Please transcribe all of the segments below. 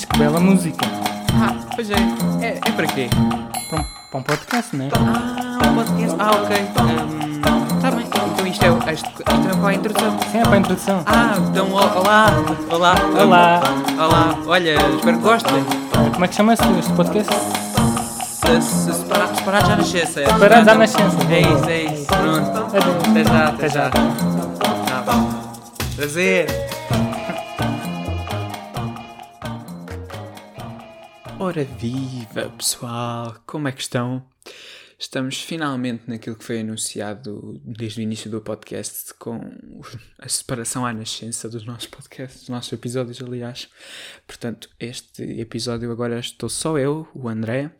Mas que bela música. Ah, pois é. É para quê? Para um podcast, não é? Ah, um podcast. Ah, ok. Está bem. Então isto é para a introdução. Sim, é para a introdução. Ah, então olá. Olha, espero que gostem. Como é que chama-se este podcast? Separados à Nascença. Separados à Nascença. É isso. Pronto. Até já. Tá bom. Prazer. Ora viva, pessoal! Como é que estão? Estamos finalmente naquilo que foi anunciado desde o início do podcast, com a separação à nascença dos nossos podcasts, dos nossos episódios, aliás. Portanto, este episódio agora estou só eu, o André,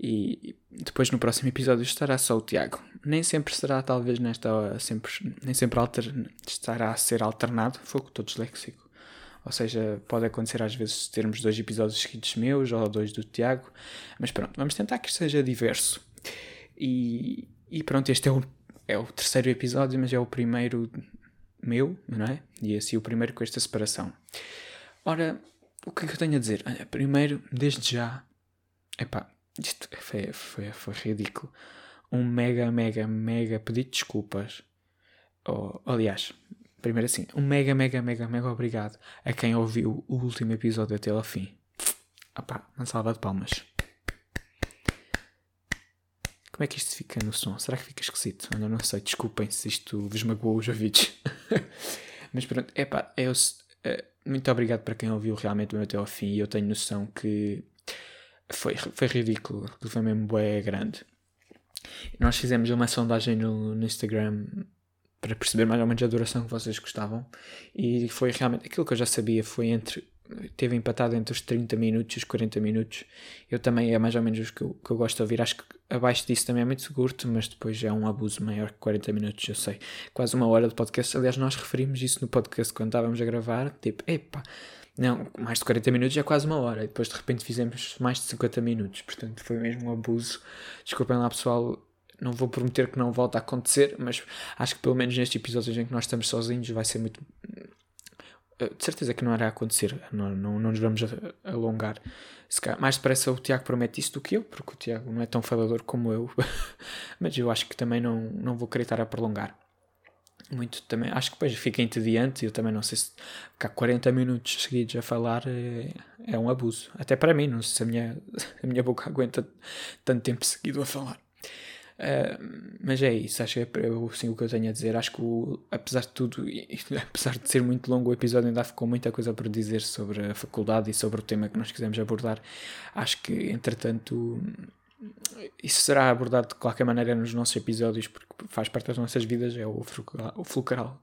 e depois no próximo episódio estará só o Tiago. Nem sempre será, talvez nesta hora, estará a ser alternado. Foi que estou disléxico. Ou seja, pode acontecer às vezes termos 2 episódios seguidos meus ou 2 do Tiago. Mas pronto, vamos tentar que seja diverso. E pronto, este é o 3º episódio, mas é o primeiro meu, não é? E assim o primeiro com esta separação. Ora, o que é que eu tenho a dizer? Olha, primeiro, desde já... Epá, isto foi ridículo. Um mega pedido de desculpas. Aliás... Primeiro assim, um mega obrigado a quem ouviu o último episódio até ao fim. Opá, uma salva de palmas. Como é que isto fica no som? Será que fica esquisito? Olha, não sei, desculpem se isto vos magoou os ouvidos. Mas pronto, muito obrigado para quem ouviu realmente até ao fim. E eu tenho noção que foi ridículo, que foi mesmo bué grande. Nós fizemos uma sondagem no Instagram... para perceber mais ou menos a duração que vocês gostavam, e foi realmente, aquilo que eu já sabia, teve empatado entre os 30 minutos e os 40 minutos. Eu também é mais ou menos o que eu gosto de ouvir. Acho que abaixo disso também é muito curto, mas depois é um abuso maior que 40 minutos, eu sei, quase 1 hora de podcast. Aliás, nós referimos isso no podcast quando estávamos a gravar, tipo, não, mais de 40 minutos é quase 1 hora, e depois de repente fizemos mais de 50 minutos, portanto foi mesmo um abuso. Desculpem lá, pessoal. Não vou prometer que não volta a acontecer, mas acho que pelo menos neste episódio em que nós estamos sozinhos vai ser muito... De certeza que não irá acontecer, não nos vamos alongar. Se calhar, mais depressa o Tiago promete isso do que eu, porque o Tiago não é tão falador como eu. Mas eu acho que também não vou querer estar a prolongar. Muito também, acho que depois fica entediante. Eu também não sei se ficar 40 minutos seguidos a falar é um abuso. Até para mim, não sei se a minha boca aguenta tanto tempo seguido a falar. Mas é isso, acho que é o que eu tenho a dizer. Acho que apesar de tudo, apesar de ser muito longo o episódio, ainda ficou muita coisa por dizer sobre a faculdade e sobre o tema que nós quisemos abordar. Acho que entretanto isso será abordado de qualquer maneira nos nossos episódios, porque faz parte das nossas vidas, é o fulcral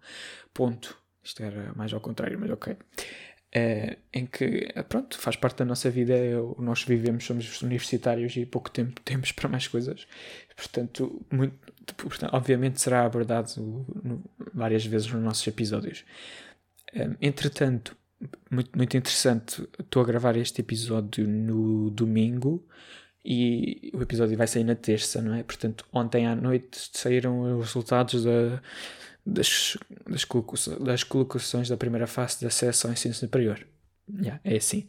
ponto, isto era mais ao contrário, mas ok. Em que, pronto, faz parte da nossa vida. Nós vivemos, somos universitários e pouco tempo temos para mais coisas, portanto, obviamente será abordado várias vezes nos nossos episódios. Entretanto, muito, muito interessante, estou a gravar este episódio no domingo e o episódio vai sair na terça, não é? Portanto, ontem à noite saíram os resultados das colocações da primeira fase de acesso ao ensino superior. É assim.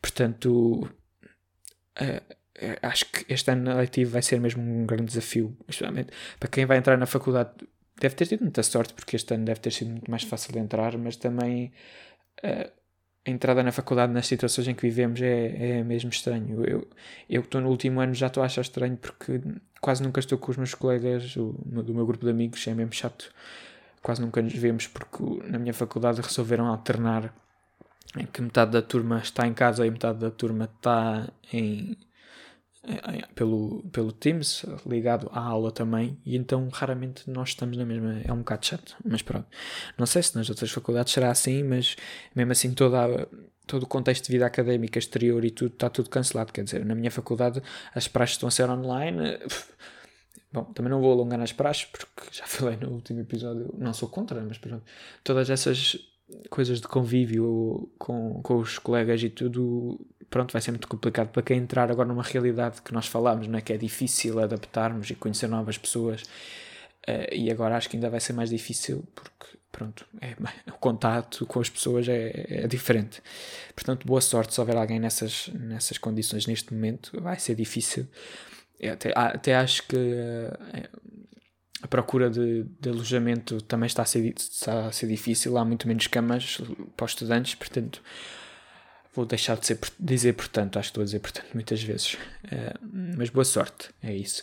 Portanto, acho que este ano letivo vai ser mesmo um grande desafio, especialmente para quem vai entrar na faculdade. Deve ter tido muita sorte, porque este ano deve ter sido muito mais fácil de entrar, mas também a entrada na faculdade nas situações em que vivemos é mesmo estranho. Eu que estou no último ano já estou a achar estranho, porque quase nunca estou com os meus colegas do meu grupo de amigos, é mesmo chato. Quase nunca nos vemos, porque na minha faculdade resolveram alternar em que metade da turma está em casa e metade da turma está pelo Teams, ligado à aula também, e então raramente nós estamos na mesma. É um bocado chato, mas pronto. Não sei se nas outras faculdades será assim, mas mesmo assim todo o contexto de vida académica exterior e tudo, está tudo cancelado. Quer dizer, na minha faculdade as praxes estão a ser online. Bom, também não vou alongar nas praxes, porque já falei no último episódio, não sou contra, mas pronto, todas essas coisas de convívio com os colegas e tudo, pronto, vai ser muito complicado para quem entrar agora numa realidade que nós falámos, não é? Que é difícil adaptarmos e conhecer novas pessoas. e agora acho que ainda vai ser mais difícil porque, pronto, o contato com as pessoas é diferente. Portanto, boa sorte se houver alguém nessas condições neste momento, vai ser difícil. Eu até acho que a procura de alojamento também está a ser difícil, há muito menos camas para os estudantes, portanto, vou deixar de dizer portanto, acho que estou a dizer portanto muitas vezes, mas boa sorte, é isso.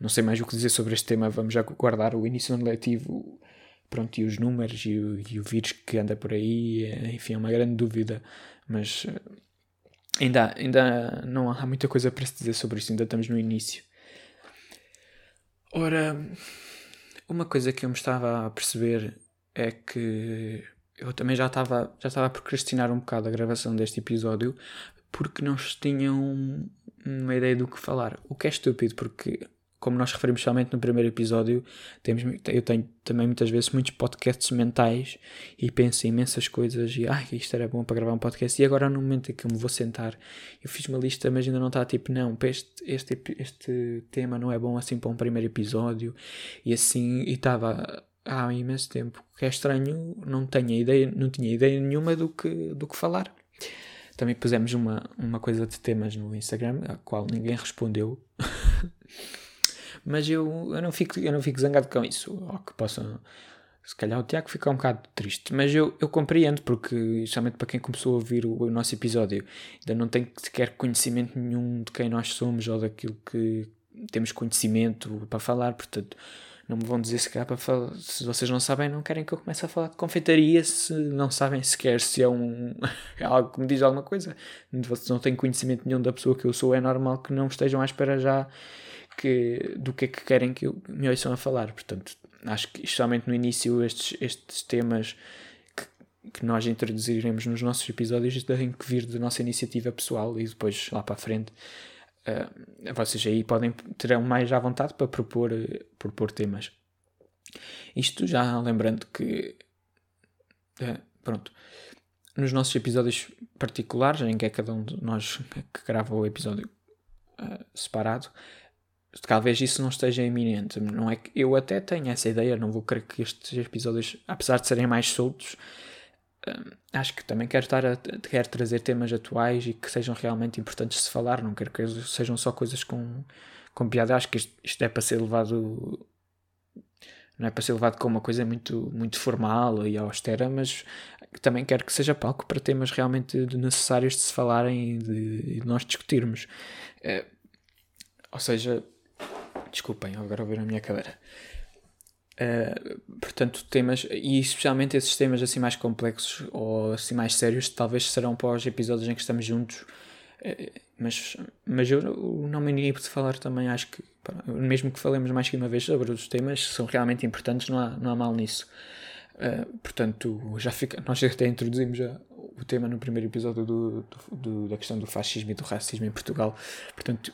Não sei mais o que dizer sobre este tema, vamos aguardar o início do ano letivo, pronto, e os números e o vírus que anda por aí, enfim, é uma grande dúvida, mas ainda não há muita coisa para se dizer sobre isso, ainda estamos no início. Ora, uma coisa que eu me estava a perceber é que eu também já estava a procrastinar um bocado a gravação deste episódio porque não tinham uma ideia do que falar, o que é estúpido porque, como nós referimos somente no primeiro episódio, eu tenho também muitas vezes muitos podcasts mentais e penso em imensas coisas e isto era bom para gravar um podcast, e agora no momento em que eu me vou sentar, eu fiz uma lista mas ainda não está este tema não é bom assim para um primeiro episódio e assim, e estava há imenso tempo, que é estranho, não tinha ideia nenhuma do que falar. Também pusemos uma coisa de temas no Instagram, a qual ninguém respondeu, mas eu não fico zangado com isso, ou que possa, se calhar o Tiago fica um bocado triste, mas eu compreendo, porque justamente para quem começou a ouvir o nosso episódio, ainda não tem sequer conhecimento nenhum de quem nós somos, ou daquilo que temos conhecimento para falar, portanto, não me vão dizer sequer para falar, se vocês não sabem, não querem que eu comece a falar de confeitaria, se não sabem sequer se é algo que me diz alguma coisa. Vocês não têm conhecimento nenhum da pessoa que eu sou, é normal que não estejam à espera já do que é que querem que eu me ouçam a falar. Portanto, acho que especialmente no início estes temas que nós introduziremos nos nossos episódios têm que vir da nossa iniciativa pessoal e depois lá para a frente. Vocês aí terão mais à vontade para propor temas. Isto já lembrando que nos nossos episódios particulares, em que é cada um de nós que grava o episódio separado, talvez isso não esteja iminente, não é que eu até tenho essa ideia, não vou querer que estes episódios, apesar de serem mais soltos, acho que também quero trazer temas atuais e que sejam realmente importantes de se falar, não quero que sejam só coisas com piada, acho que isto é para ser levado, não é para ser levado como uma coisa muito, muito formal e austera, mas também quero que seja palco para temas realmente necessários de se falarem e de nós discutirmos, ou seja, desculpem, agora ouviram a minha cadeira. Portanto, temas, e especialmente esses temas assim mais complexos ou assim mais sérios, talvez serão para os episódios em que estamos juntos, mas eu não me neguei por falar também, acho que mesmo que falemos mais que uma vez sobre os temas que são realmente importantes, não há mal nisso. Portanto, nós até introduzimos o tema no primeiro episódio da questão do fascismo e do racismo em Portugal, portanto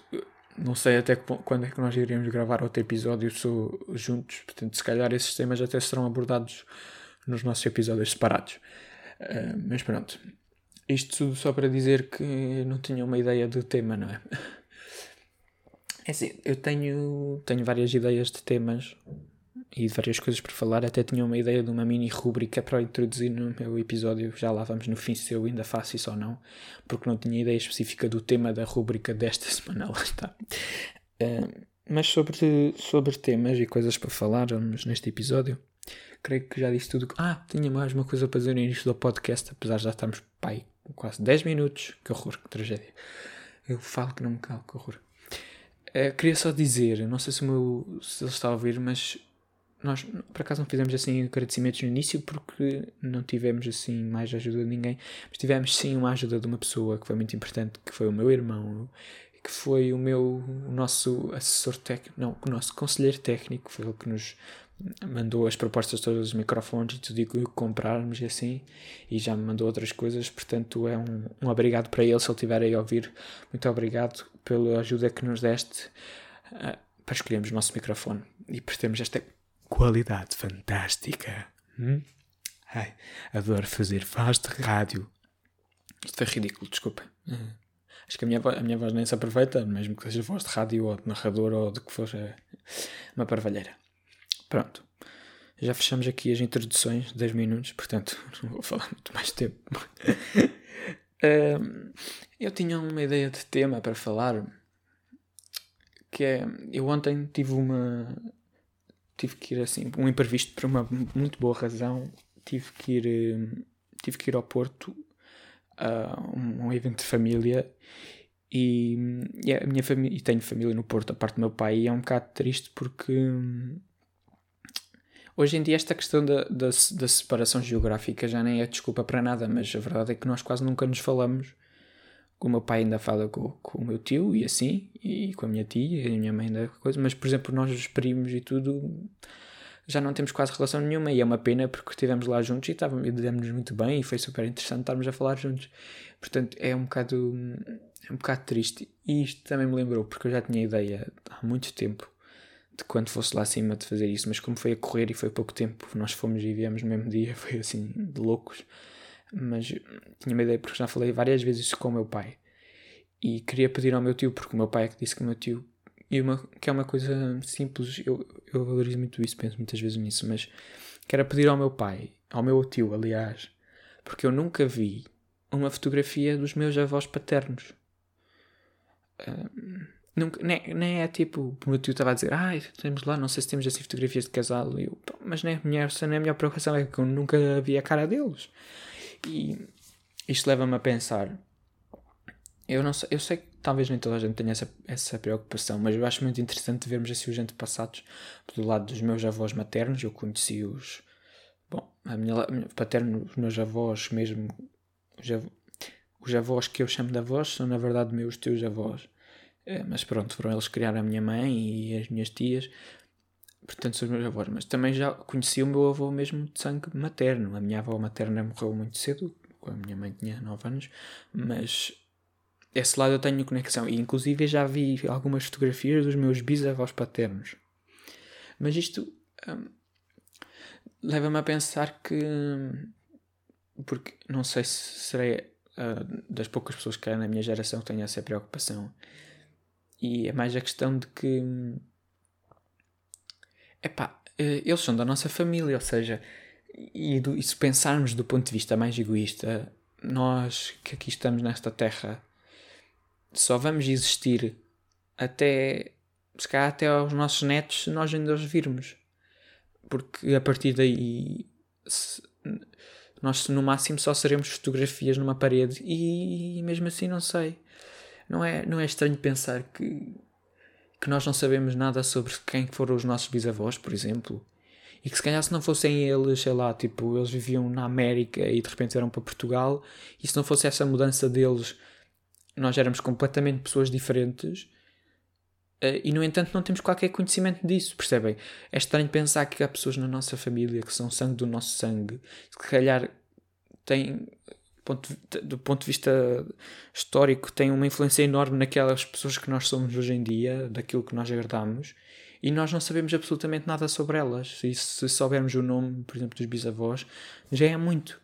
não sei até quando é que nós iremos gravar outro episódio juntos, portanto se calhar esses temas até serão abordados nos nossos episódios separados, mas pronto, isto tudo só para dizer que não tinha uma ideia do tema, não é? É assim, eu tenho várias ideias de temas e de várias coisas para falar, até tinha uma ideia de uma mini rubrica para introduzir no meu episódio, já lá vamos no fim se eu ainda faço isso ou não, porque não tinha ideia específica do tema da rubrica desta semana, lá está. Mas sobre temas e coisas para falar, vamos neste episódio, creio que já disse tudo. Tinha mais uma coisa para dizer no início do podcast, apesar de já estarmos quase 10 minutos, que horror, que tragédia, eu falo que não me calo, que horror. Queria só dizer, não sei se ele está a ouvir, mas nós, por acaso, não fizemos assim agradecimentos no início porque não tivemos assim mais ajuda de ninguém, mas tivemos sim uma ajuda de uma pessoa que foi muito importante, que foi o meu irmão, que foi o nosso assessor técnico, não, o nosso conselheiro técnico, foi ele que nos mandou as propostas todas dos microfones e tudo que comprarmos e assim, e já me mandou outras coisas, portanto é um obrigado para ele, se ele estiver aí a ouvir, muito obrigado pela ajuda que nos deste para escolhermos o nosso microfone e por termos esta qualidade fantástica. Ai, adoro fazer voz de rádio. Isto foi ridículo, desculpem. Acho que a minha voz nem se aproveita, mesmo que seja voz de rádio ou de narrador ou de que for, uma parvalheira. Pronto. Já fechamos aqui as introduções, 10 minutos, portanto, não vou falar muito mais tempo. Eu tinha uma ideia de tema para falar, que é... Eu ontem tive que ir assim, um imprevisto, por uma muito boa razão. Tive que ir ao Porto a um evento de família e a minha família, e tenho família no Porto, a parte do meu pai, e é um bocado triste porque hoje em dia esta questão da separação geográfica já nem é desculpa para nada, mas a verdade é que nós quase nunca nos falamos. O meu pai ainda fala com o meu tio e assim, e com a minha tia, e a minha mãe ainda coisa, mas por exemplo nós, os primos e tudo, já não temos quase relação nenhuma, e é uma pena porque estivemos lá juntos e demos-nos muito bem e foi super interessante estarmos a falar juntos. Portanto, é um bocado triste. E isto também me lembrou, porque eu já tinha ideia há muito tempo de quando fosse lá acima de fazer isso, mas como foi a correr e foi pouco tempo, nós fomos e viemos no mesmo dia, foi assim, de loucos. Mas tinha uma ideia, porque já falei várias vezes isso com o meu pai. E queria pedir ao meu tio, porque o meu pai é que disse que o meu tio... que é uma coisa simples, eu valorizo muito isso, penso muitas vezes nisso, mas quero pedir ao meu pai, ao meu tio, aliás, porque eu nunca vi uma fotografia dos meus avós paternos. Nunca, nem é tipo, o meu tio estava a dizer, temos lá, não sei se temos assim fotografias de casal, mas nem a minha preocupação é que eu nunca vi a cara deles. E isto leva-me a pensar... Eu sei que talvez nem toda a gente tenha essa preocupação, mas eu acho muito interessante vermos assim os antepassados do lado dos meus avós maternos. Eu conheci os... Bom, a minha paterno, os meus avós mesmo... Os avós que eu chamo de avós são, na verdade, meus tios avós. Mas pronto, foram eles que criaram a minha mãe e as minhas tias. Portanto, são os meus avós. Mas também já conheci o meu avô mesmo de sangue materno. A minha avó materna morreu muito cedo, a minha mãe tinha 9 anos, mas... Esse lado eu tenho conexão, e inclusive já vi algumas fotografias dos meus bisavós paternos. Mas isto leva-me a pensar que, porque não sei se serei das poucas pessoas que na minha geração tenho essa preocupação, e é mais a questão de que eles são da nossa família, ou seja, e se pensarmos do ponto de vista mais egoísta, nós que aqui estamos nesta terra só vamos existir até aos nossos netos, se nós ainda os virmos, porque a partir daí nós no máximo só seremos fotografias numa parede, e mesmo assim não sei, não é estranho pensar que nós não sabemos nada sobre quem foram os nossos bisavós, por exemplo, e que se calhar se não fossem eles, sei lá, tipo, eles viviam na América e de repente vieram para Portugal, e se não fosse essa mudança deles, nós éramos completamente pessoas diferentes, e no entanto não temos qualquer conhecimento disso, percebem? É estranho pensar que há pessoas na nossa família que são sangue do nosso sangue, se calhar têm, do ponto de vista histórico, têm uma influência enorme naquelas pessoas que nós somos hoje em dia, daquilo que nós herdamos, e nós não sabemos absolutamente nada sobre elas. E se soubermos o nome, por exemplo, dos bisavós, já é muito.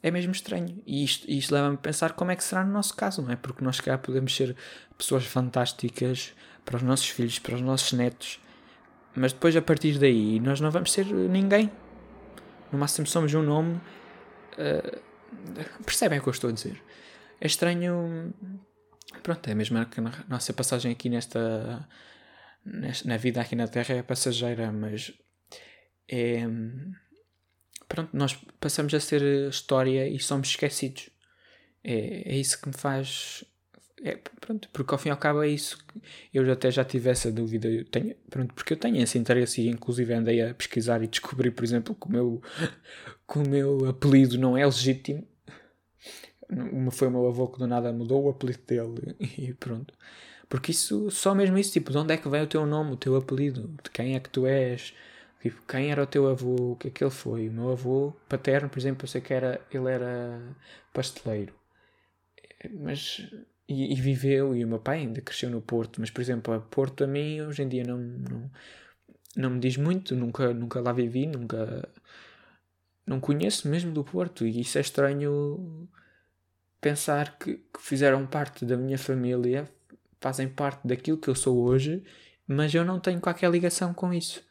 É mesmo estranho. E isto leva-me a pensar como é que será no nosso caso, não é? Porque nós cá podemos ser pessoas fantásticas para os nossos filhos, para os nossos netos, mas depois, a partir daí, nós não vamos ser ninguém. No máximo somos um nome. Percebem o que eu estou a dizer? É estranho... Pronto, é mesmo que a nossa passagem aqui na vida aqui na Terra é passageira, mas... É... Pronto, nós passamos a ser história e somos esquecidos. É isso que me faz... pronto, porque ao fim e ao cabo é isso. Eu até já tive essa dúvida. Porque eu tenho esse interesse e inclusive andei a pesquisar e descobri, por exemplo, que o meu apelido não é legítimo. Foi o meu avô que do nada mudou o apelido dele e pronto. Porque isso, só mesmo isso, tipo, de onde é que vem o teu nome, o teu apelido? De quem é que tu és? Tipo, quem era o teu avô? O que é que ele foi? O meu avô paterno, por exemplo, eu sei que ele era pasteleiro. Mas... E viveu, e o meu pai ainda cresceu no Porto. Mas, por exemplo, a Porto a mim, hoje em dia, não me diz muito. Nunca lá vivi, nunca... Não conheço mesmo do Porto. E isso é estranho pensar que fizeram parte da minha família, fazem parte daquilo que eu sou hoje, mas eu não tenho qualquer ligação com isso.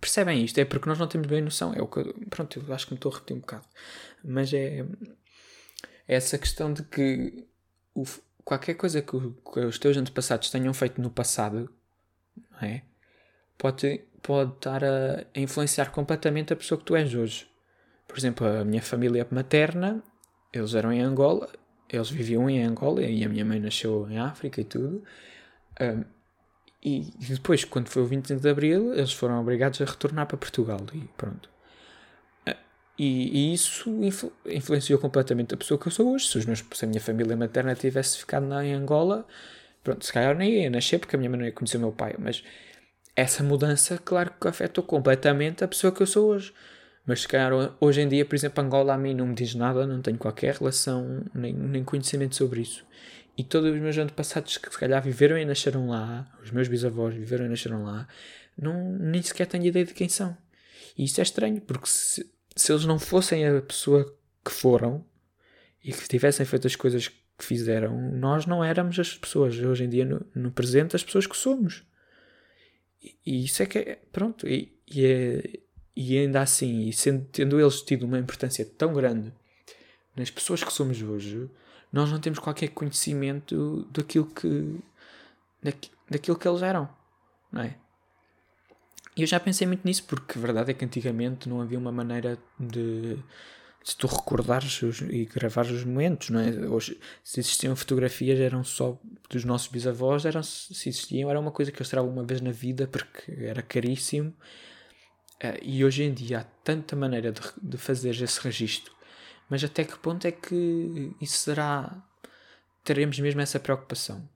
Percebem isto? É porque nós não temos bem noção. É o que eu, pronto, eu acho que me estou a repetir um bocado. Mas é essa questão de que qualquer coisa que os teus antepassados tenham feito no passado, não é? Pode estar a influenciar completamente a pessoa que tu és hoje. Por exemplo, a minha família materna, eles eram em Angola, eles viviam em Angola e a minha mãe nasceu em África e tudo. E depois, quando foi o 25 de Abril, eles foram obrigados a retornar para Portugal e pronto. E isso influenciou completamente a pessoa que eu sou hoje. Se a minha família materna tivesse ficado em Angola, pronto, se calhar nem ia nascer, porque a minha mãe não ia conhecer o meu pai, mas essa mudança, claro que afetou completamente a pessoa que eu sou hoje. Mas se calhar hoje em dia, por exemplo, Angola a mim não me diz nada, não tenho qualquer relação, nem conhecimento sobre isso. E todos os meus antepassados que se calhar viveram e nasceram lá, os meus bisavós viveram e nasceram lá, nem sequer tenho ideia de quem são. E isso é estranho, porque se eles não fossem a pessoa que foram e que tivessem feito as coisas que fizeram, nós não éramos as pessoas, hoje em dia no presente, as pessoas que somos. E isso é que é, pronto, e ainda assim, tendo eles tido uma importância tão grande nas pessoas que somos hoje, nós não temos qualquer conhecimento daquilo que eles eram, não é? E eu já pensei muito nisso, porque a verdade é que antigamente não havia uma maneira de tu recordares e gravares os momentos, não é? Hoje, se existiam fotografias, eram só dos nossos bisavós, se existiam, era uma coisa que eu mostrava uma vez na vida, porque era caríssimo. E hoje em dia há tanta maneira de fazer esse registro, mas até que ponto é que isso será, teremos mesmo essa preocupação,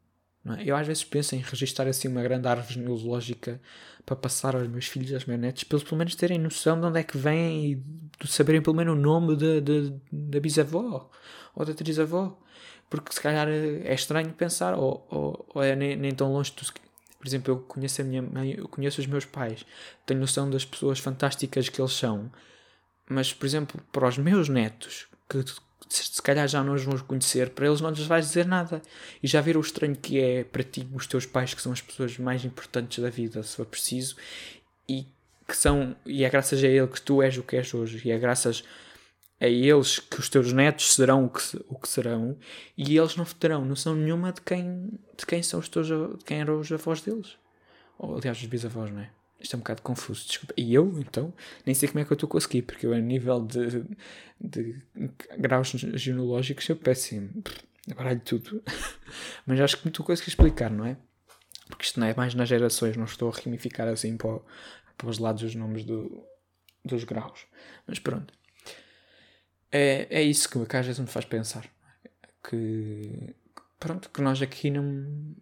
não é? Eu às vezes penso em registrar assim uma grande árvore genealógica para passar aos meus filhos e aos meus netos, pelo menos terem noção de onde é que vêm e de saberem pelo menos o nome da bisavó ou da trisavó, porque se calhar é estranho pensar, ou é nem tão longe do que... Por exemplo, eu conheço a minha mãe, eu conheço os meus pais, tenho noção das pessoas fantásticas que eles são, mas, por exemplo, para os meus netos, que se calhar já não os vão conhecer, para eles não lhes vais dizer nada. E já viram o estranho que é para ti os teus pais, que são as pessoas mais importantes da vida, se for preciso, e é graças a ele que tu és o que és hoje, e é graças a eles que os teus netos serão o que serão, e eles não terão noção nenhuma de quem são de quem eram os avós deles, ou aliás os bisavós, não é? Isto é um bocado confuso, desculpa. E eu, então, nem sei como é que eu estou a conseguir, porque eu, a nível de graus genealógicos, eu péssimo, baralho tudo. Mas acho que me estou a conseguir explicar, não é? Porque isto não é mais nas gerações, não estou a ramificar assim para os lados os nomes dos graus. Mas pronto. É isso que às vezes me faz pensar. Que pronto, que nós aqui não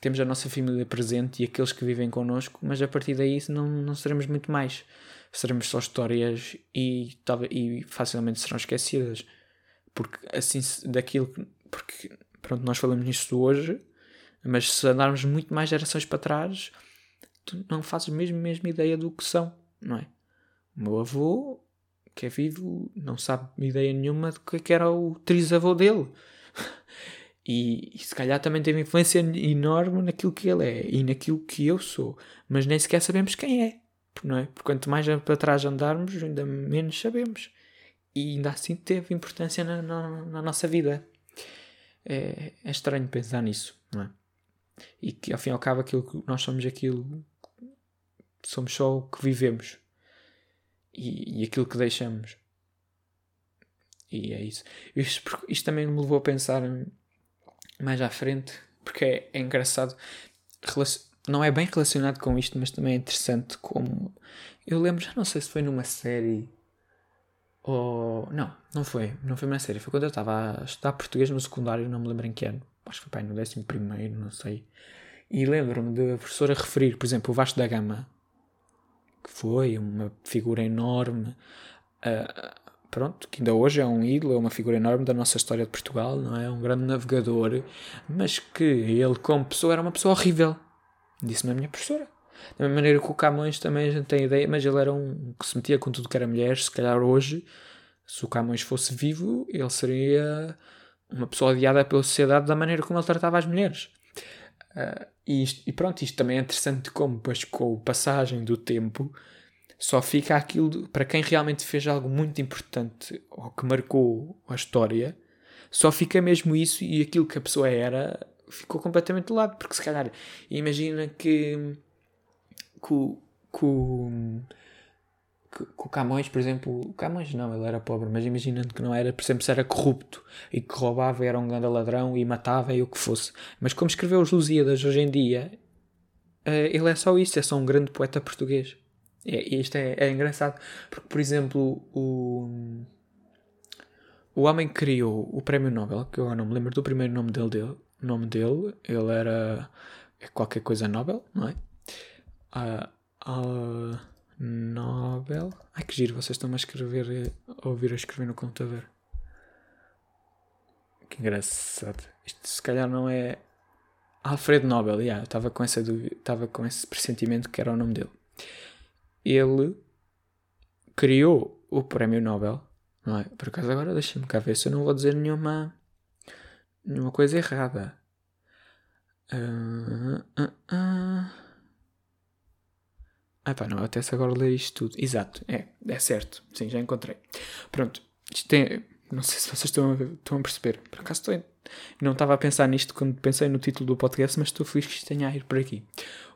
temos a nossa família presente e aqueles que vivem connosco, mas a partir daí não seremos muito mais. Seremos só histórias e facilmente serão esquecidas. Porque assim, porque pronto, nós falamos nisso hoje, mas se andarmos muito mais gerações para trás, tu não fazes mesmo ideia do que são, não é? O meu avô, que é vivo, não sabe ideia nenhuma de que era o trisavô dele. E se calhar também teve influência enorme naquilo que ele é e naquilo que eu sou, mas nem sequer sabemos quem é, não é? Porque quanto mais para trás andarmos, ainda menos sabemos. E ainda assim teve importância na nossa vida. É estranho pensar nisso, não é? E que ao fim e ao cabo aquilo que nós somos, aquilo somos só o que vivemos. E aquilo que deixamos. E é isso. Isto também me levou a pensar mais à frente, porque é engraçado, não é bem relacionado com isto, mas também é interessante como... Eu lembro, já não sei se foi numa série ou... Não foi numa série, foi quando eu estava a estudar português no secundário, não me lembro em que ano, acho que foi no 11º, não sei. E lembro-me da professora referir, por exemplo, o Vasco da Gama, que foi uma figura enorme, pronto, que ainda hoje é um ídolo, é uma figura enorme da nossa história de Portugal, não é? Um grande navegador, mas que ele como pessoa era uma pessoa horrível, disse-me a minha professora. Da mesma maneira que o Camões também a gente tem ideia, mas ele era um que se metia com tudo que era mulher. Se calhar hoje, se o Camões fosse vivo, ele seria uma pessoa odiada pela sociedade da maneira como ele tratava as mulheres. E pronto, isto também é interessante como, pois, com a passagem do tempo, só fica aquilo para quem realmente fez algo muito importante ou que marcou a história, só fica mesmo isso, e aquilo que a pessoa era ficou completamente de lado, porque se calhar imagina que o Camões, por exemplo, o Camões não, ele era pobre, mas imaginando que não era, por exemplo, se era corrupto e que roubava e era um grande ladrão e matava e o que fosse, mas como escreveu os Lusíadas hoje em dia, ele é só isso, é só um grande poeta português. E isto é engraçado, porque, por exemplo, o homem que criou o Prémio Nobel, que eu não me lembro do primeiro nome dele, ele era qualquer coisa Nobel, não é? Nobel... Ai, que giro, vocês estão-me a ouvir a escrever no computador. Que engraçado. Isto se calhar não é... Alfred Nobel, já, eu estava com essa dúvida, estava com esse pressentimento que era o nome dele. Ele criou o Prémio Nobel, não é? Por acaso agora deixa-me cá ver se eu não vou dizer nenhuma coisa errada. Ah pá, não, até se agora ler isto tudo. Exato, é certo. Sim, já encontrei. Pronto, isto tem... Não sei se vocês estão a perceber. Por acaso não estava a pensar nisto quando pensei no título do podcast, mas estou feliz que isto tenha a ir por aqui.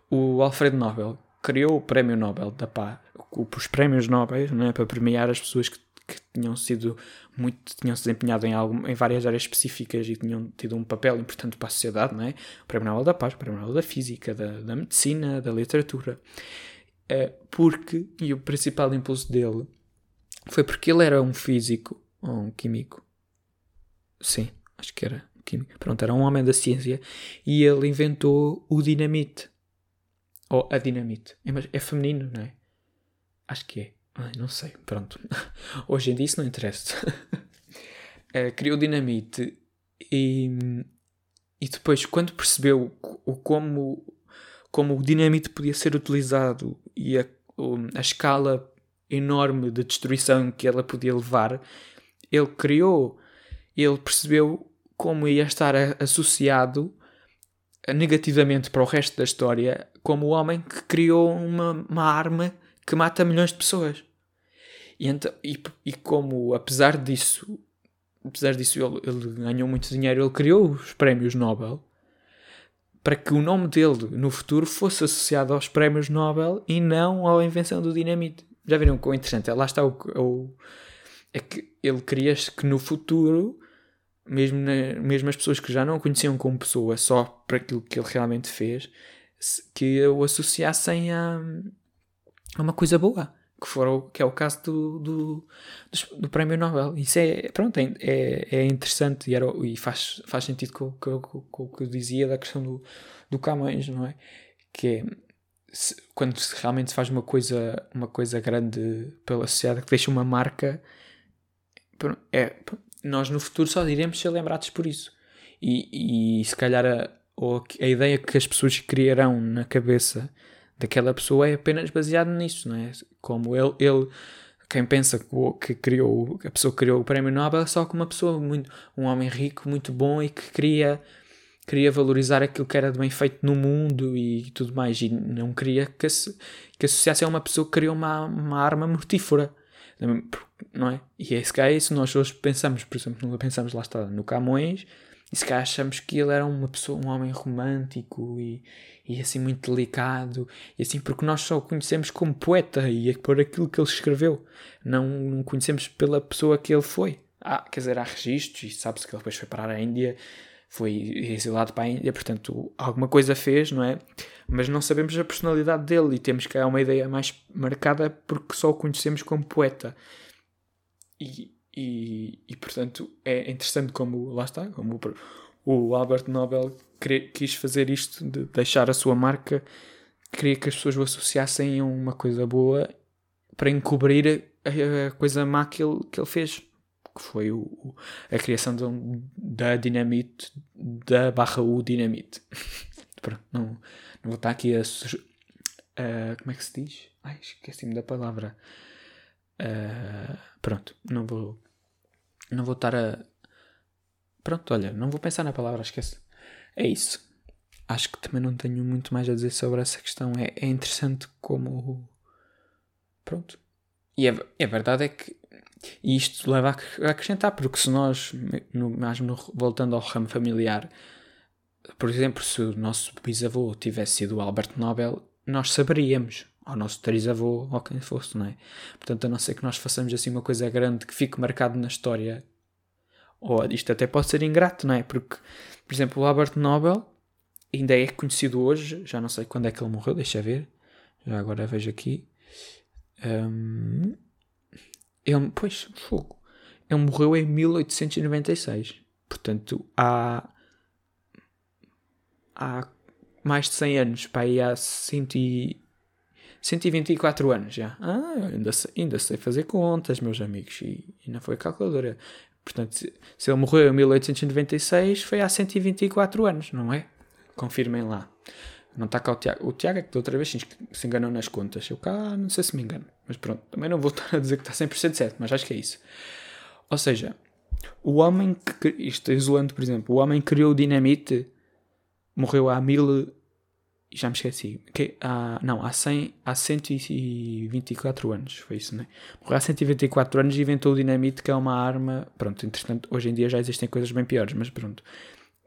O Alfred Nobel criou o Prémio Nobel da Paz, os Prémios Nobel, não é? Para premiar as pessoas que tinham se desempenhado em várias áreas específicas e tinham tido um papel importante para a sociedade, não é? O Prémio Nobel da Paz, o Prémio Nobel da Física, da Medicina, da Literatura. E o principal impulso dele foi porque ele era um físico ou um químico. Sim, acho que era um químico. Pronto, era um homem da ciência e ele inventou o dinamite. Ou a dinamite. É feminino, não é? Acho que é. Ai, não sei. Pronto. Hoje em dia isso não interessa. Criou dinamite e depois, quando percebeu como o dinamite podia ser utilizado e a escala enorme de destruição que ela podia levar, ele percebeu como ia estar associado negativamente para o resto da história, como o homem que criou uma arma que mata milhões de pessoas. E como, apesar disso ele ganhou muito dinheiro, ele criou os Prémios Nobel para que o nome dele no futuro fosse associado aos Prémios Nobel e não à invenção do dinamite. Já viram quão interessante? Lá está é que ele queria que no futuro... Mesmo as pessoas que já não o conheciam como pessoa, só para aquilo que ele realmente fez, que o associassem a uma coisa boa, que é o caso do Prémio Nobel. Isso é interessante e faz sentido com o que eu dizia da questão do Camões, não é? Que é quando realmente se faz uma coisa grande pela sociedade, que deixa uma marca, nós no futuro só iremos ser lembrados por isso. E se calhar a ideia que as pessoas criarão na cabeça daquela pessoa é apenas baseada nisso, não é? Como quem pensa que a pessoa que criou o Prémio Nobel é só como uma pessoa, um homem rico, muito bom e que queria valorizar aquilo que era de bem feito no mundo e tudo mais. E não queria que associasse a uma pessoa que criou uma arma mortífera. Não é? E é, se calhar é isso, nós hoje pensamos, por exemplo, nunca pensamos, lá está, no Camões, e se calhar achamos que ele era uma pessoa, um homem romântico e assim muito delicado, e assim, porque nós só o conhecemos como poeta e por aquilo que ele escreveu, não o conhecemos pela pessoa que ele foi. Quer dizer, há registros, e sabe-se que ele depois foi parar à Índia, foi exilado para a Índia, portanto, alguma coisa fez, não é? Mas não sabemos a personalidade dele e temos que há uma ideia mais marcada porque só o conhecemos como poeta. E portanto, é interessante como, lá está, como o Alfred Nobel quis fazer isto, de deixar a sua marca, queria que as pessoas o associassem a uma coisa boa para encobrir a coisa má que ele fez. Que foi a criação da dinamite, da barra U dinamite. Pronto, não vou estar aqui como é que se diz? Ai, esqueci-me da palavra. Pronto, não vou estar a... Pronto, olha, não vou pensar na palavra, esquece. É isso. acho que também não tenho muito mais a dizer sobre essa questão. É interessante como... Pronto. E a verdade é que isto leva a acrescentar, porque se nós, voltando ao ramo familiar, por exemplo, se o nosso bisavô tivesse sido o Alfred Nobel, nós saberíamos, ao nosso trisavô, ou quem fosse, não é? Portanto, a não ser que nós façamos assim uma coisa grande que fique marcado na história, ou isto até pode ser ingrato, não é? Porque, por exemplo, o Alfred Nobel ainda é conhecido hoje, já não sei quando é que ele morreu, deixa ver, já agora vejo aqui. Ele, pois, fogo. Ele morreu em 1896. Portanto, há mais de 100 anos, para aí há 124 anos já. Ainda sei fazer contas, meus amigos, e não foi calculadora. Portanto, se ele morreu em 1896, foi há 124 anos, não é? Confirmem lá. Não está cá o Tiago. O Tiago é que da outra vez se enganou nas contas. Eu cá não sei se me engano. Mas pronto, também não vou estar a dizer que está 100% certo, mas acho que é isso. Ou seja, o homem que... Isto isolando, por exemplo. O homem que criou o dinamite morreu há mil... Já me esqueci. Há 124 anos. Foi isso, não é? Morreu há 124 anos e inventou o dinamite, que é uma arma... Pronto, entretanto, hoje em dia já existem coisas bem piores, mas pronto.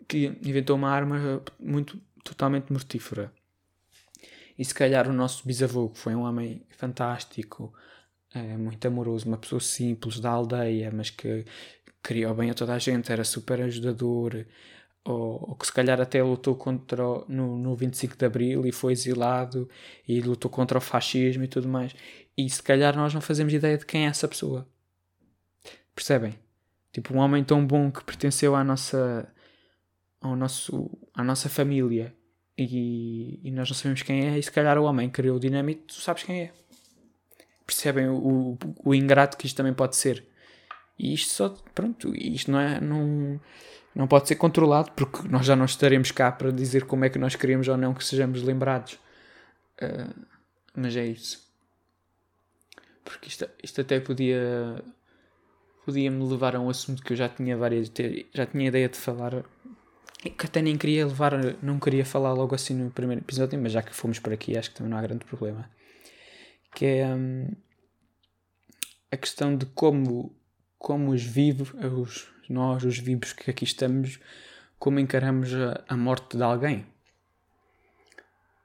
Que inventou uma arma muito... totalmente mortífera. E se calhar o nosso bisavô, que foi um homem fantástico, muito amoroso, uma pessoa simples da aldeia, mas que criou bem a toda a gente, era super ajudador, ou que se calhar até lutou contra no 25 de Abril e foi exilado e lutou contra o fascismo e tudo mais, e se calhar nós não fazemos ideia de quem é essa pessoa. Percebem? Tipo, um homem tão bom que pertenceu à nossa família, e nós não sabemos quem é, e se calhar o homem criou o dinamite, tu sabes quem é. Percebem o ingrato que isto também pode ser? E isto só, pronto, isto não pode ser controlado, porque nós já não estaremos cá para dizer como é que nós queremos ou não que sejamos lembrados. Mas é isso. Porque isto até podia me levar a um assunto que eu já tinha ideia de falar, que até nem queria levar, não queria falar logo assim no primeiro episódio, mas já que fomos por aqui, acho que também não há grande problema, que é a questão de como os vivos que aqui estamos, como encaramos a morte de alguém.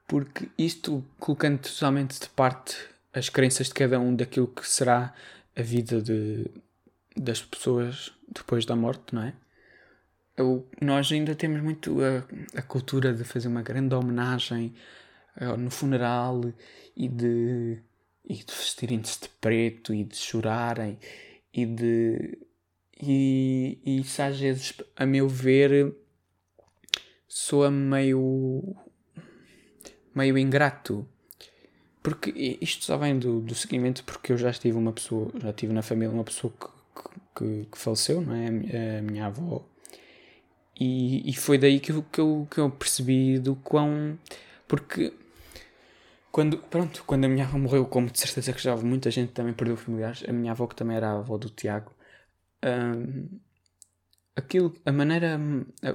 Porque isto, colocando totalmente de parte as crenças de cada um daquilo que será a vida das pessoas depois da morte, não é? Nós ainda temos muito a cultura de fazer uma grande homenagem no funeral e de vestirem-se de preto e de chorarem e isso às vezes, a meu ver, soa meio ingrato, porque isto só vem do seguimento, porque eu já tive na família uma pessoa que faleceu, não é? A minha avó. E foi daí que eu percebi do quão... Porque quando a minha avó morreu, como de certeza que já houve muita gente também perdeu familiares, a minha avó, que também era a avó do Tiago, a maneira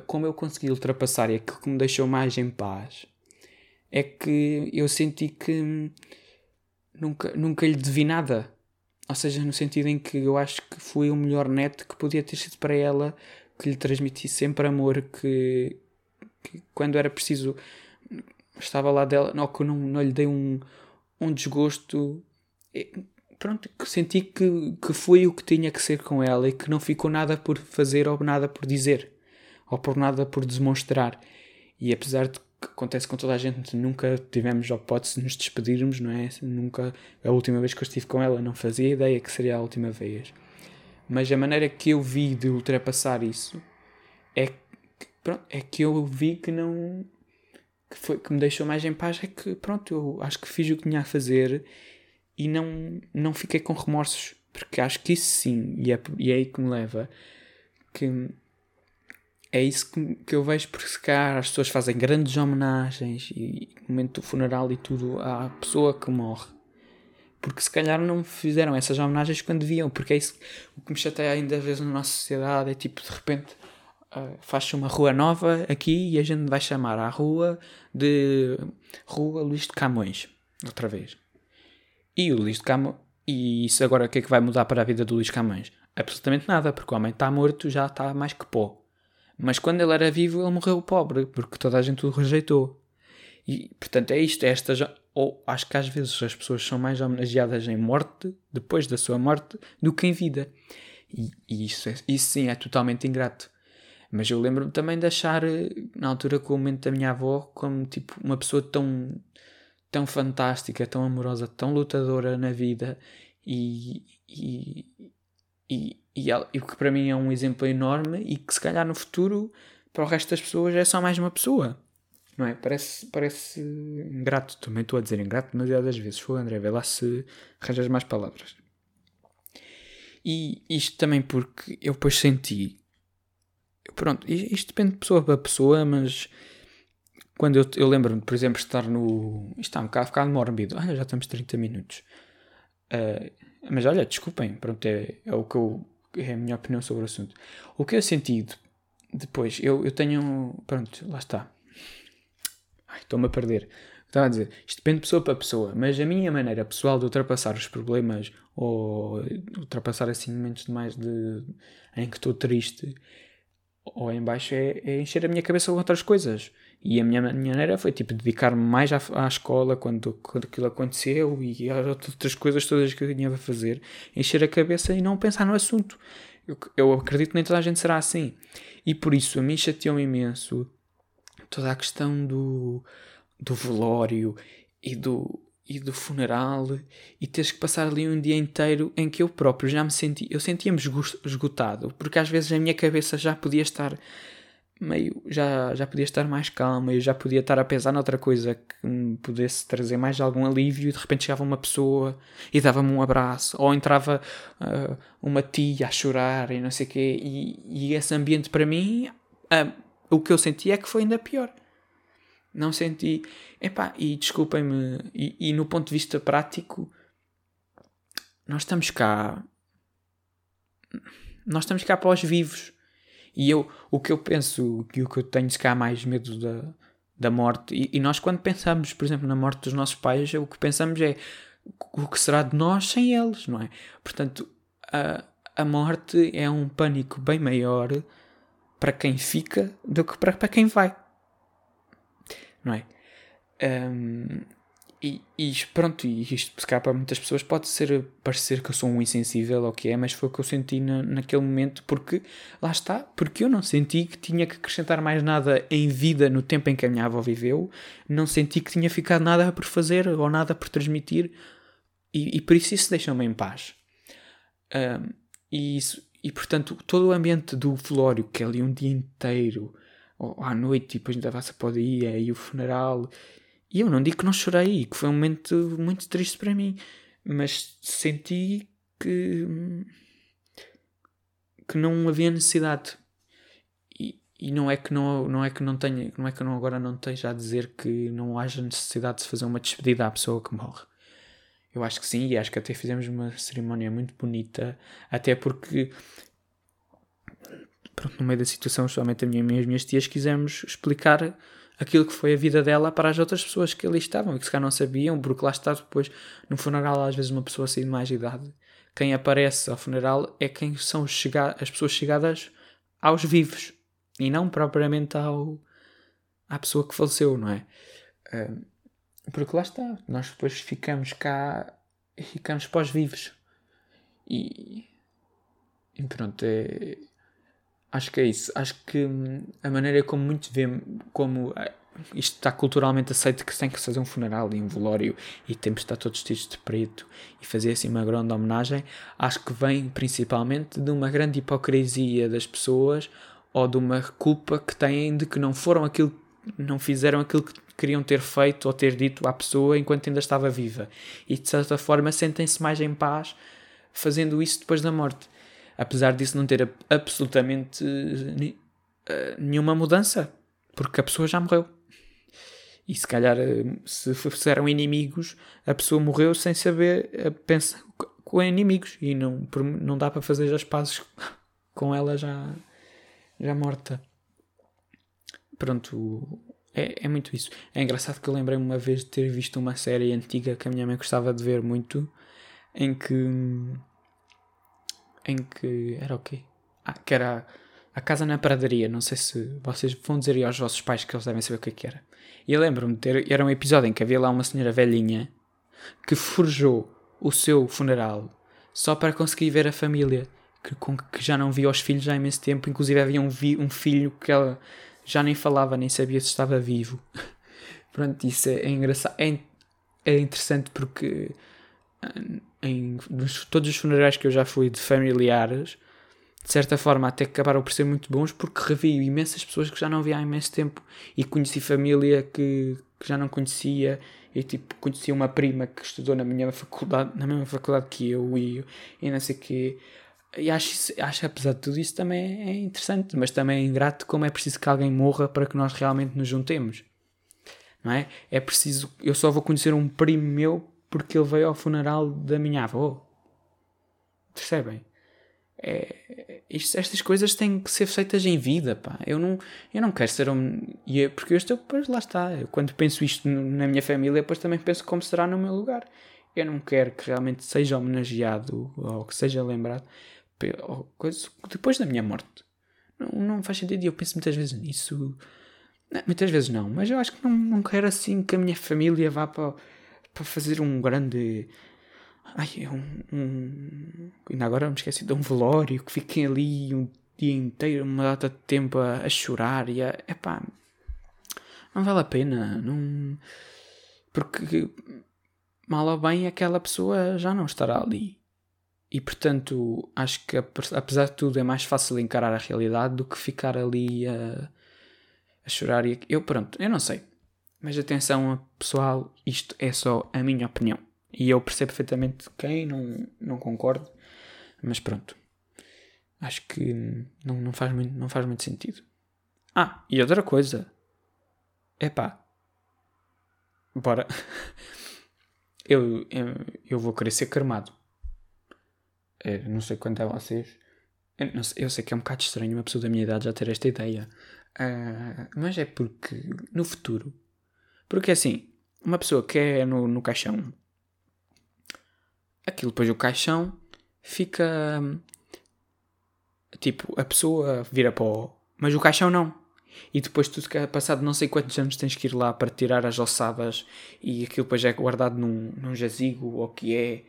como eu consegui ultrapassar e aquilo que me deixou mais em paz é que eu senti que nunca lhe devi nada. Ou seja, no sentido em que eu acho que fui o melhor neto que podia ter sido para ela, que lhe transmiti sempre amor, que quando era preciso estava lá dela, não lhe dei um desgosto, pronto, que senti que foi o que tinha que ser com ela e que não ficou nada por fazer ou nada por dizer, ou por nada por demonstrar. E apesar de que acontece com toda a gente, nunca tivemos a hipótese de nos despedirmos, não é? Nunca, a última vez que eu estive com ela, não fazia ideia que seria a última vez. Mas a maneira que eu vi de ultrapassar isso é que eu vi que não... que me deixou mais em paz, é que, pronto, eu acho que fiz o que tinha a fazer e não fiquei com remorsos. Porque acho que isso sim, e é aí que me leva, que é isso que eu vejo, porque se calhar as pessoas fazem grandes homenagens e no momento do funeral e tudo à pessoa que morre. Porque se calhar não fizeram essas homenagens quando deviam, porque é isso o que me chateia ainda às vezes na nossa sociedade, é tipo, de repente, faz-se uma rua nova aqui e a gente vai chamar a rua de Rua Luís de Camões, outra vez. E o Luís de Camões... E isso agora o que é que vai mudar para a vida do Luís Camões? Absolutamente nada, porque o homem está morto, já está mais que pó. Mas quando ele era vivo, ele morreu pobre, porque toda a gente o rejeitou. E, portanto, é isto. Ou acho que às vezes as pessoas são mais homenageadas em morte, depois da sua morte, do que em vida. E isso sim é totalmente ingrato. Mas eu lembro-me também de achar, na altura, com o momento da minha avó, como tipo uma pessoa tão fantástica, tão amorosa, tão lutadora na vida. E o que para mim é um exemplo enorme e que se calhar no futuro, para o resto das pessoas, é só mais uma pessoa. Não é? Parece ingrato. Também estou a dizer ingrato, mas é das vezes. Foi, André, vê lá se arranjas mais palavras. E isto também porque eu depois senti... Pronto, isto depende de pessoa para pessoa, mas... Quando eu lembro-me, por exemplo, de estar no... Isto está um bocado mórbido. Olha, já estamos 30 minutos. Mas olha, desculpem, pronto, é o que é a minha opinião sobre o assunto. O que eu senti depois, eu tenho, pronto, lá está. Estou-me a perder. Estava a dizer, isto depende de pessoa para pessoa, mas a minha maneira pessoal de ultrapassar os problemas, ou ultrapassar assim momentos demais em que estou triste, ou em baixo, é encher a minha cabeça com outras coisas. E a minha maneira foi tipo dedicar-me mais à escola quando aquilo aconteceu e às outras coisas todas que eu tinha a fazer, encher a cabeça e não pensar no assunto. Eu acredito que nem toda a gente será assim. E por isso a mim chateou-me imenso toda a questão do velório e do funeral e teres que passar ali um dia inteiro em que eu próprio já me senti... Eu sentia-me esgotado, porque às vezes a minha cabeça já podia estar... já podia estar mais calma, eu já podia estar a pensar noutra coisa que me pudesse trazer mais algum alívio e de repente chegava uma pessoa e dava-me um abraço, ou entrava uma tia a chorar e não sei o quê, e esse ambiente para mim, o que eu senti é que foi ainda pior. Não senti, e desculpem-me, e no ponto de vista prático, nós estamos cá para os vivos. E o que eu penso e o que eu tenho se cá mais medo da morte, e nós quando pensamos, por exemplo, na morte dos nossos pais, o que pensamos é o que será de nós sem eles, não é? Portanto, a morte é um pânico bem maior para quem fica do que para quem vai, não é? E isto se cá para muitas pessoas pode parecer que eu sou um insensível ou o que é, mas foi o que eu senti naquele momento, porque lá está, porque eu não senti que tinha que acrescentar mais nada em vida no tempo em que a minha avó viveu, não senti que tinha ficado nada por fazer ou nada por transmitir, e por isso deixa-me em paz. E portanto todo o ambiente do velório, que é ali um dia inteiro ou à noite e depois ainda vai-se para o dia e o funeral. E eu não digo que não chorei, que foi um momento muito triste para mim, mas senti que não havia necessidade. E não é que eu agora não esteja a dizer que não haja necessidade de se fazer uma despedida à pessoa que morre. Eu acho que sim, e acho que até fizemos uma cerimónia muito bonita, até porque, pronto, no meio da situação, somente a minha e as minhas tias quisemos explicar aquilo que foi a vida dela para as outras pessoas que ali estavam e que se calhar não sabiam, porque lá está depois, no funeral, às vezes uma pessoa assim de mais idade, quem aparece ao funeral é quem são as pessoas chegadas aos vivos e não propriamente à pessoa que faleceu, não é? Porque lá está, nós depois ficamos cá, ficamos pós-vivos e pronto, acho que é isso. Acho que a maneira como muito vê, como isto está culturalmente aceito, que tem que fazer um funeral e um velório e temos de estar todos vestidos de preto e fazer assim uma grande homenagem, acho que vem principalmente de uma grande hipocrisia das pessoas ou de uma culpa que têm de que não fizeram aquilo que queriam ter feito ou ter dito à pessoa enquanto ainda estava viva. E de certa forma sentem-se mais em paz fazendo isso depois da morte. Apesar disso não ter absolutamente nenhuma mudança, porque a pessoa já morreu. E se calhar, se fizeram inimigos, a pessoa morreu sem saber, pensa com inimigos, e não dá para fazer as pazes com ela já morta. pronto, é muito isso. É engraçado que eu lembrei-me uma vez de ter visto uma série antiga que a minha mãe gostava de ver muito, em que era o quê? Que era A Casa na Pradaria. Não sei se vocês vão dizer aí aos vossos pais, que eles devem saber o que era. E eu lembro-me de ter, era um episódio em que havia lá uma senhora velhinha que forjou o seu funeral só para conseguir ver a família, que já não via os filhos há imenso tempo. Inclusive havia um filho que ela já nem falava, nem sabia se estava vivo. Pronto, isso é engraçado. É interessante porque todos os funerais que eu já fui de familiares, de certa forma até acabaram por ser muito bons, porque revi imensas pessoas que já não via há imenso tempo e conheci família que já não conhecia. Eu tipo, conheci uma prima que estudou na mesma faculdade que eu e não sei o quê. E acho, apesar de tudo isso, também é interessante, mas também é ingrato, como é preciso que alguém morra para que nós realmente nos juntemos, não é? É preciso, eu só vou conhecer um primo meu porque ele veio ao funeral da minha avó. Percebem? Estas coisas têm que ser feitas em vida, pá. Eu não quero ser porque eu estou, pois lá está, eu quando penso isto na minha família, depois também penso como será no meu lugar. Eu não quero que realmente seja homenageado ou que seja lembrado depois da minha morte. Não faz sentido, e eu penso muitas vezes nisso. Não, muitas vezes não, mas eu acho que não quero assim que a minha família vá para fazer um grande... Ainda agora me esqueci de um velório, que fiquem ali um dia inteiro, uma data de tempo a chorar e a... Epá, não vale a pena, não... Porque, mal ou bem, aquela pessoa já não estará ali. E, portanto, acho que, apesar de tudo, é mais fácil encarar a realidade do que ficar ali a chorar e... Eu não sei. Mas atenção, pessoal, isto é só a minha opinião. E eu percebo perfeitamente quem não concorda, mas pronto, acho que não faz muito sentido. E outra coisa, bora, eu vou querer ser cremado. Não sei quanto é vocês, eu sei que é um bocado estranho uma pessoa da minha idade já ter esta ideia, mas é porque no futuro, porque assim, uma pessoa que é no caixão, aquilo depois o caixão fica, tipo, a pessoa vira para o... Mas o caixão não. E depois tu, passado não sei quantos anos, tens que ir lá para tirar as ossadas, e aquilo depois é guardado num jazigo, ou que é...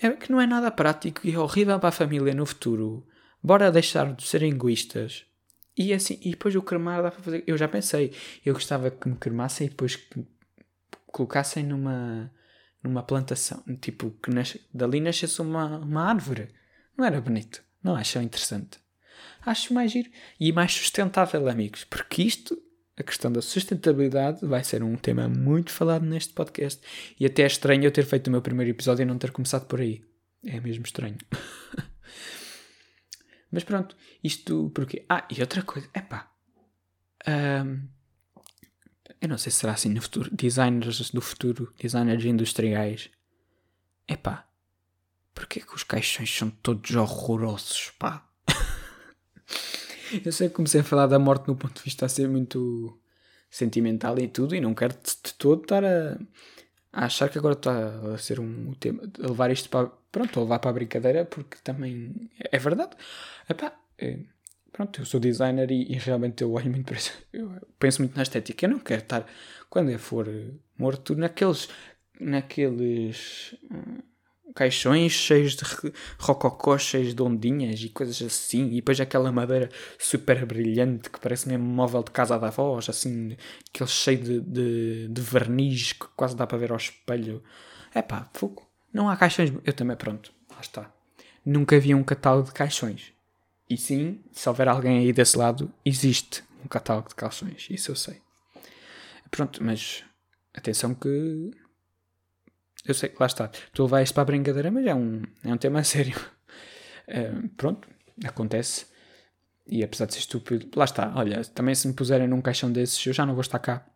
É que não é nada prático e é horrível para a família no futuro. Bora deixar de ser egoístas. E assim, e depois o cremar dá para fazer... Eu já pensei, eu gostava que me cremassem e depois que colocassem numa plantação, tipo, que dali nascesse uma árvore. Não era bonito? Não acham interessante? Acho mais giro e mais sustentável, amigos, porque isto, a questão da sustentabilidade, vai ser um tema muito falado neste podcast. E até é estranho eu ter feito o meu primeiro episódio e não ter começado por aí. É mesmo estranho. Mas pronto, isto porque... e outra coisa, eu não sei se será assim no futuro. Designers do futuro, designers industriais. Porquê que os caixões são todos horrorosos, pá? Eu sei que comecei a falar da morte no ponto de vista a ser muito sentimental e tudo, e não quero de todo estar a achar que agora está a ser um tema, a levar isto para... Pronto, a levar para a brincadeira, porque também é verdade. Pronto, eu sou designer e realmente eu olho muito para isso. Eu penso muito na estética. Eu não quero estar, quando eu for morto, naqueles caixões cheios de rococó, cheios de ondinhas e coisas assim. E depois aquela madeira super brilhante que parece mesmo um móvel de casa da avó, assim, aquele cheio de verniz que quase dá para ver ao espelho. Fogo. Não há caixões. Eu também, pronto, lá está. Nunca vi um catálogo de caixões. E sim, se houver alguém aí desse lado, existe um catálogo de calções. Isso eu sei. Pronto, mas atenção que... Eu sei que lá está. Tu vais para a brincadeira, mas é um tema sério. Pronto, acontece. E apesar de ser estúpido... Lá está, olha, também se me puserem num caixão desses, eu já não vou estar cá.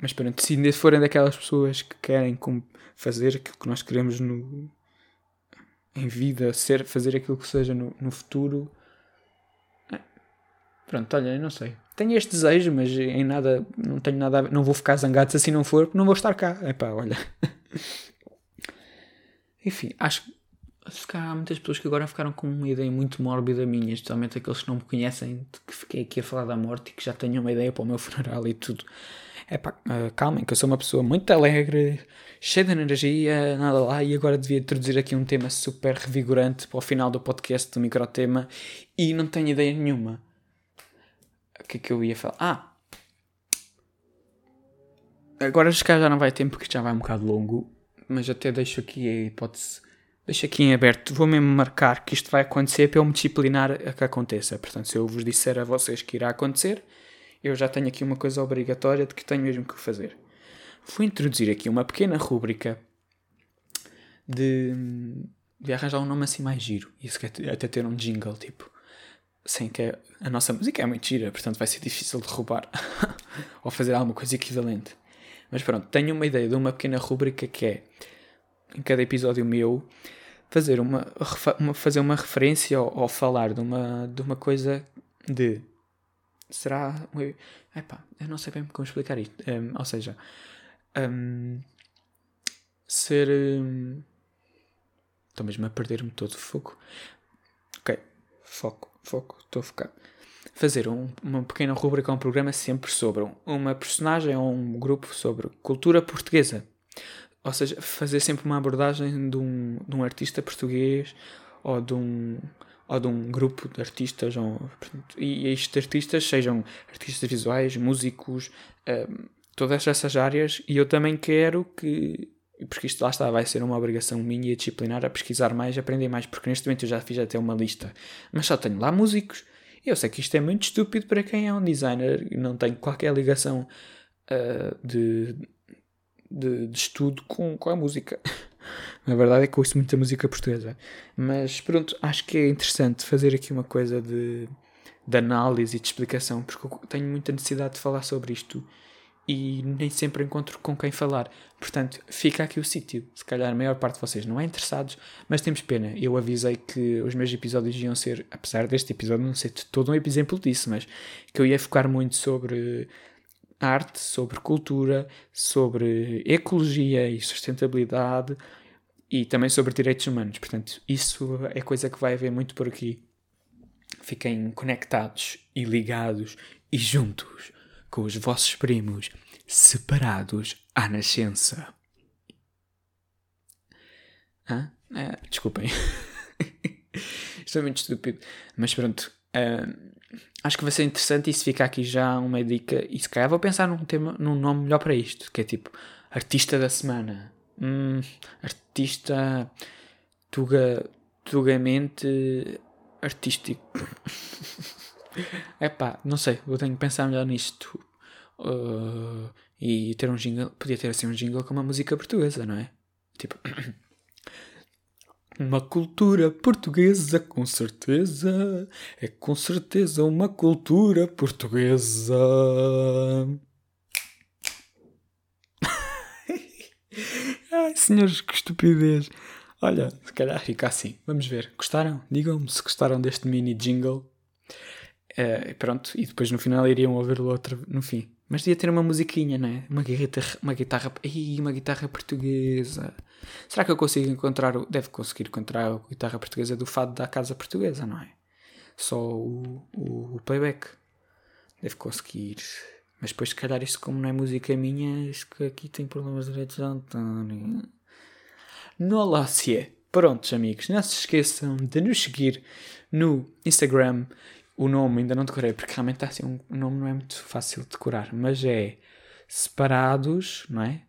Mas pronto, se forem daquelas pessoas que querem fazer aquilo que nós queremos em vida, fazer aquilo que seja no futuro, Pronto, olha, eu não sei. Tenho este desejo, mas em nada, não tenho nada a ver, não vou ficar zangado se assim não for, porque não vou estar cá. Epá, olha. Enfim, acho que há muitas pessoas que agora ficaram com uma ideia muito mórbida minha, especialmente aqueles que não me conhecem, de que fiquei aqui a falar da morte e que já tenho uma ideia para o meu funeral e tudo. Epá, calmem, que eu sou uma pessoa muito alegre, cheia de energia, nada lá, e agora devia introduzir aqui um tema super revigorante para o final do podcast do microtema e não tenho ideia nenhuma. O que é que eu ia falar? Ah! Agora chegar já não vai tempo porque já vai um bocado longo, mas até deixo aqui a hipótese. Deixo aqui em aberto, vou mesmo marcar que isto vai acontecer para eu me disciplinar a que aconteça. Portanto, se eu vos disser a vocês que irá acontecer, eu já tenho aqui uma coisa obrigatória de que tenho mesmo que fazer. Vou introduzir aqui uma pequena rúbrica de arranjar um nome assim mais giro. Isso quer até ter um jingle, tipo. Sem que a nossa música é muito gira, portanto vai ser difícil de roubar ou fazer alguma coisa equivalente. Mas pronto, tenho uma ideia de uma pequena rúbrica que é, em cada episódio meu, fazer uma referência ou falar de uma coisa de... Será... Epá, eu não sei bem como explicar isto. Ou seja... ser... Estou mesmo a perder-me todo o foco. Ok, foco, estou a focar. Fazer uma pequena rubrica, um programa sempre sobre uma personagem ou um grupo sobre cultura portuguesa. Ou seja, fazer sempre uma abordagem de um artista português ou de um grupo de artistas, e estes artistas sejam artistas visuais, músicos, todas essas áreas. E eu também quero que, porque isto lá está, vai ser uma obrigação minha disciplinar a pesquisar mais, aprender mais, porque neste momento eu já fiz até uma lista, mas só tenho lá músicos. Eu sei que isto é muito estúpido para quem é um designer e não tem qualquer ligação de estudo com a música. Na verdade é que eu ouço muita música portuguesa, mas pronto, acho que é interessante fazer aqui uma coisa de análise e de explicação, porque eu tenho muita necessidade de falar sobre isto e nem sempre encontro com quem falar. Portanto, fica aqui o sítio. Se calhar a maior parte de vocês não é interessados, mas temos pena. Eu avisei que os meus episódios iam ser, apesar deste episódio não ser todo um exemplo disso, mas que eu ia focar muito sobre arte, sobre cultura, sobre ecologia e sustentabilidade e também sobre direitos humanos. Portanto, isso é coisa que vai haver muito por aqui. Fiquem conectados e ligados e juntos com os vossos primos separados à nascença. Desculpem. Estou muito estúpido. Mas pronto. Acho que vai ser interessante. E se fica aqui já uma dica, e se calhar vou pensar num nome melhor para isto, que é tipo Artista da Semana, Artista Tugamente Artístico. Epá, não sei, eu tenho que pensar melhor nisto, e ter um jingle. Podia ter assim um jingle com uma música portuguesa, não é? Tipo uma cultura portuguesa, com certeza. É com certeza uma cultura portuguesa. Ai, senhores, que estupidez. Olha, se calhar fica assim. Vamos ver. Gostaram? Digam-me se gostaram deste mini jingle. Pronto, e depois no final iriam ouvir o outro no fim. Mas devia ter uma musiquinha, não é? Uma guitarra portuguesa. Será que eu consigo encontrar... Deve conseguir encontrar a guitarra portuguesa do fado da casa portuguesa, não é? Só o playback. Deve conseguir. Mas depois, se calhar, isto como não é música minha, acho que aqui tem problemas de direitos de autor. No Lácia. Prontos, amigos. Não se esqueçam de nos seguir no Instagram. O nome ainda não decorei, porque realmente assim, o nome não é muito fácil de decorar. Mas é separados, não é?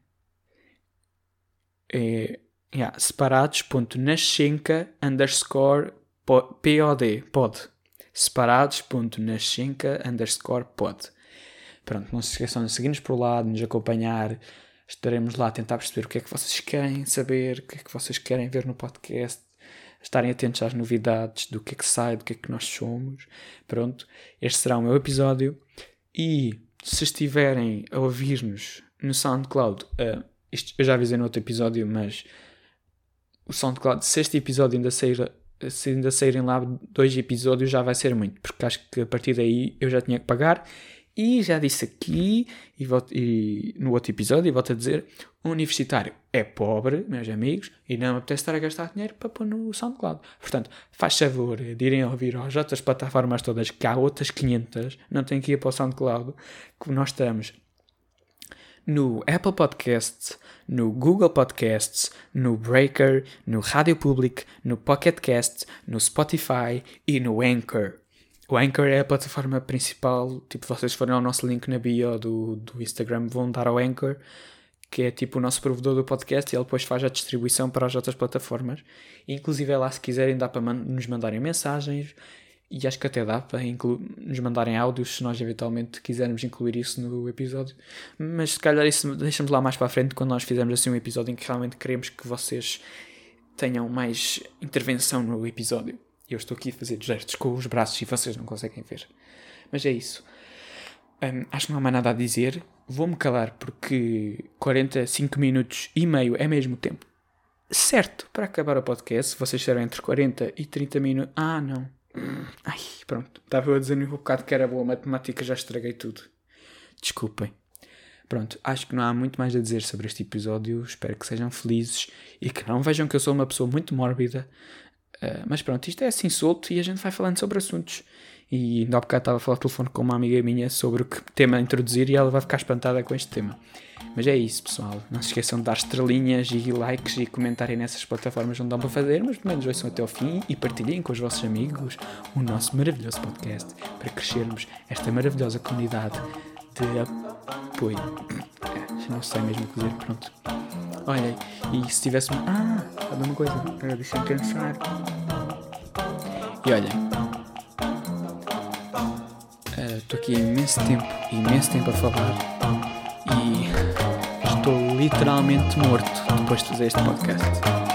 separados.nascenca_pod separados.nascenca_pod. Pronto, não se esqueçam de seguir-nos por lá, de nos acompanhar. Estaremos lá a tentar perceber o que é que vocês querem saber, o que é que vocês querem ver no podcast. Estarem atentos às novidades, do que é que sai, do que é que nós somos. Pronto, este será o meu episódio. E se estiverem a ouvir-nos no SoundCloud, isto eu já avisei no outro episódio, mas o SoundCloud, se este episódio ainda sair se ainda saírem lá 2 episódios já vai ser muito, porque acho que a partir daí eu já tinha que pagar. E já disse aqui, e no outro episódio, e volto a dizer, um universitário é pobre, meus amigos, e não me apetece estar a gastar dinheiro para pôr no SoundCloud. Portanto, faz favor de irem ouvir as outras plataformas todas, que há outras 500, não tem que ir para o SoundCloud, que nós estamos no Apple Podcasts, no Google Podcasts, no Breaker, no Rádio Public, no Pocket Casts, no Spotify e no Anchor. O Anchor é a plataforma principal, tipo, vocês forem ao nosso link na bio do Instagram, vão dar ao Anchor, que é tipo o nosso provedor do podcast, e ele depois faz a distribuição para as outras plataformas. E, inclusive, é lá, se quiserem, dá para nos mandarem mensagens, e acho que até dá para nos mandarem áudios, se nós eventualmente quisermos incluir isso no episódio. Mas se calhar isso deixamos lá mais para a frente, quando nós fizermos assim um episódio em que realmente queremos que vocês tenham mais intervenção no episódio. Eu estou aqui a fazer gestos com os braços e vocês não conseguem ver. Mas é isso. Acho que não há mais nada a dizer. Vou-me calar porque 45 minutos e meio é mesmo tempo certo para acabar o podcast. Vocês serão entre 40 e 30 minutos. Ah, não. Ai, pronto. Estava a dizer um bocado que era boa matemática, já estraguei tudo. Desculpem. Pronto, acho que não há muito mais a dizer sobre este episódio. Espero que sejam felizes e que não vejam que eu sou uma pessoa muito mórbida. Mas pronto, isto é assim solto e a gente vai falando sobre assuntos. E ainda há bocado estava a falar ao telefone com uma amiga minha sobre o que tema introduzir e ela vai ficar espantada com este tema. Mas é isso, pessoal. Não se esqueçam de dar estrelinhas e likes e comentarem nessas plataformas onde dão para fazer, mas pelo menos ouçam até ao fim e partilhem com os vossos amigos o nosso maravilhoso podcast para crescermos esta maravilhosa comunidade de apoio. Não sei mesmo o que dizer, pronto. Olha, e se tivesse... sabe uma coisa? Deixa-me pensar. E olha, estou aqui há imenso tempo a falar e estou literalmente morto depois de fazer este podcast.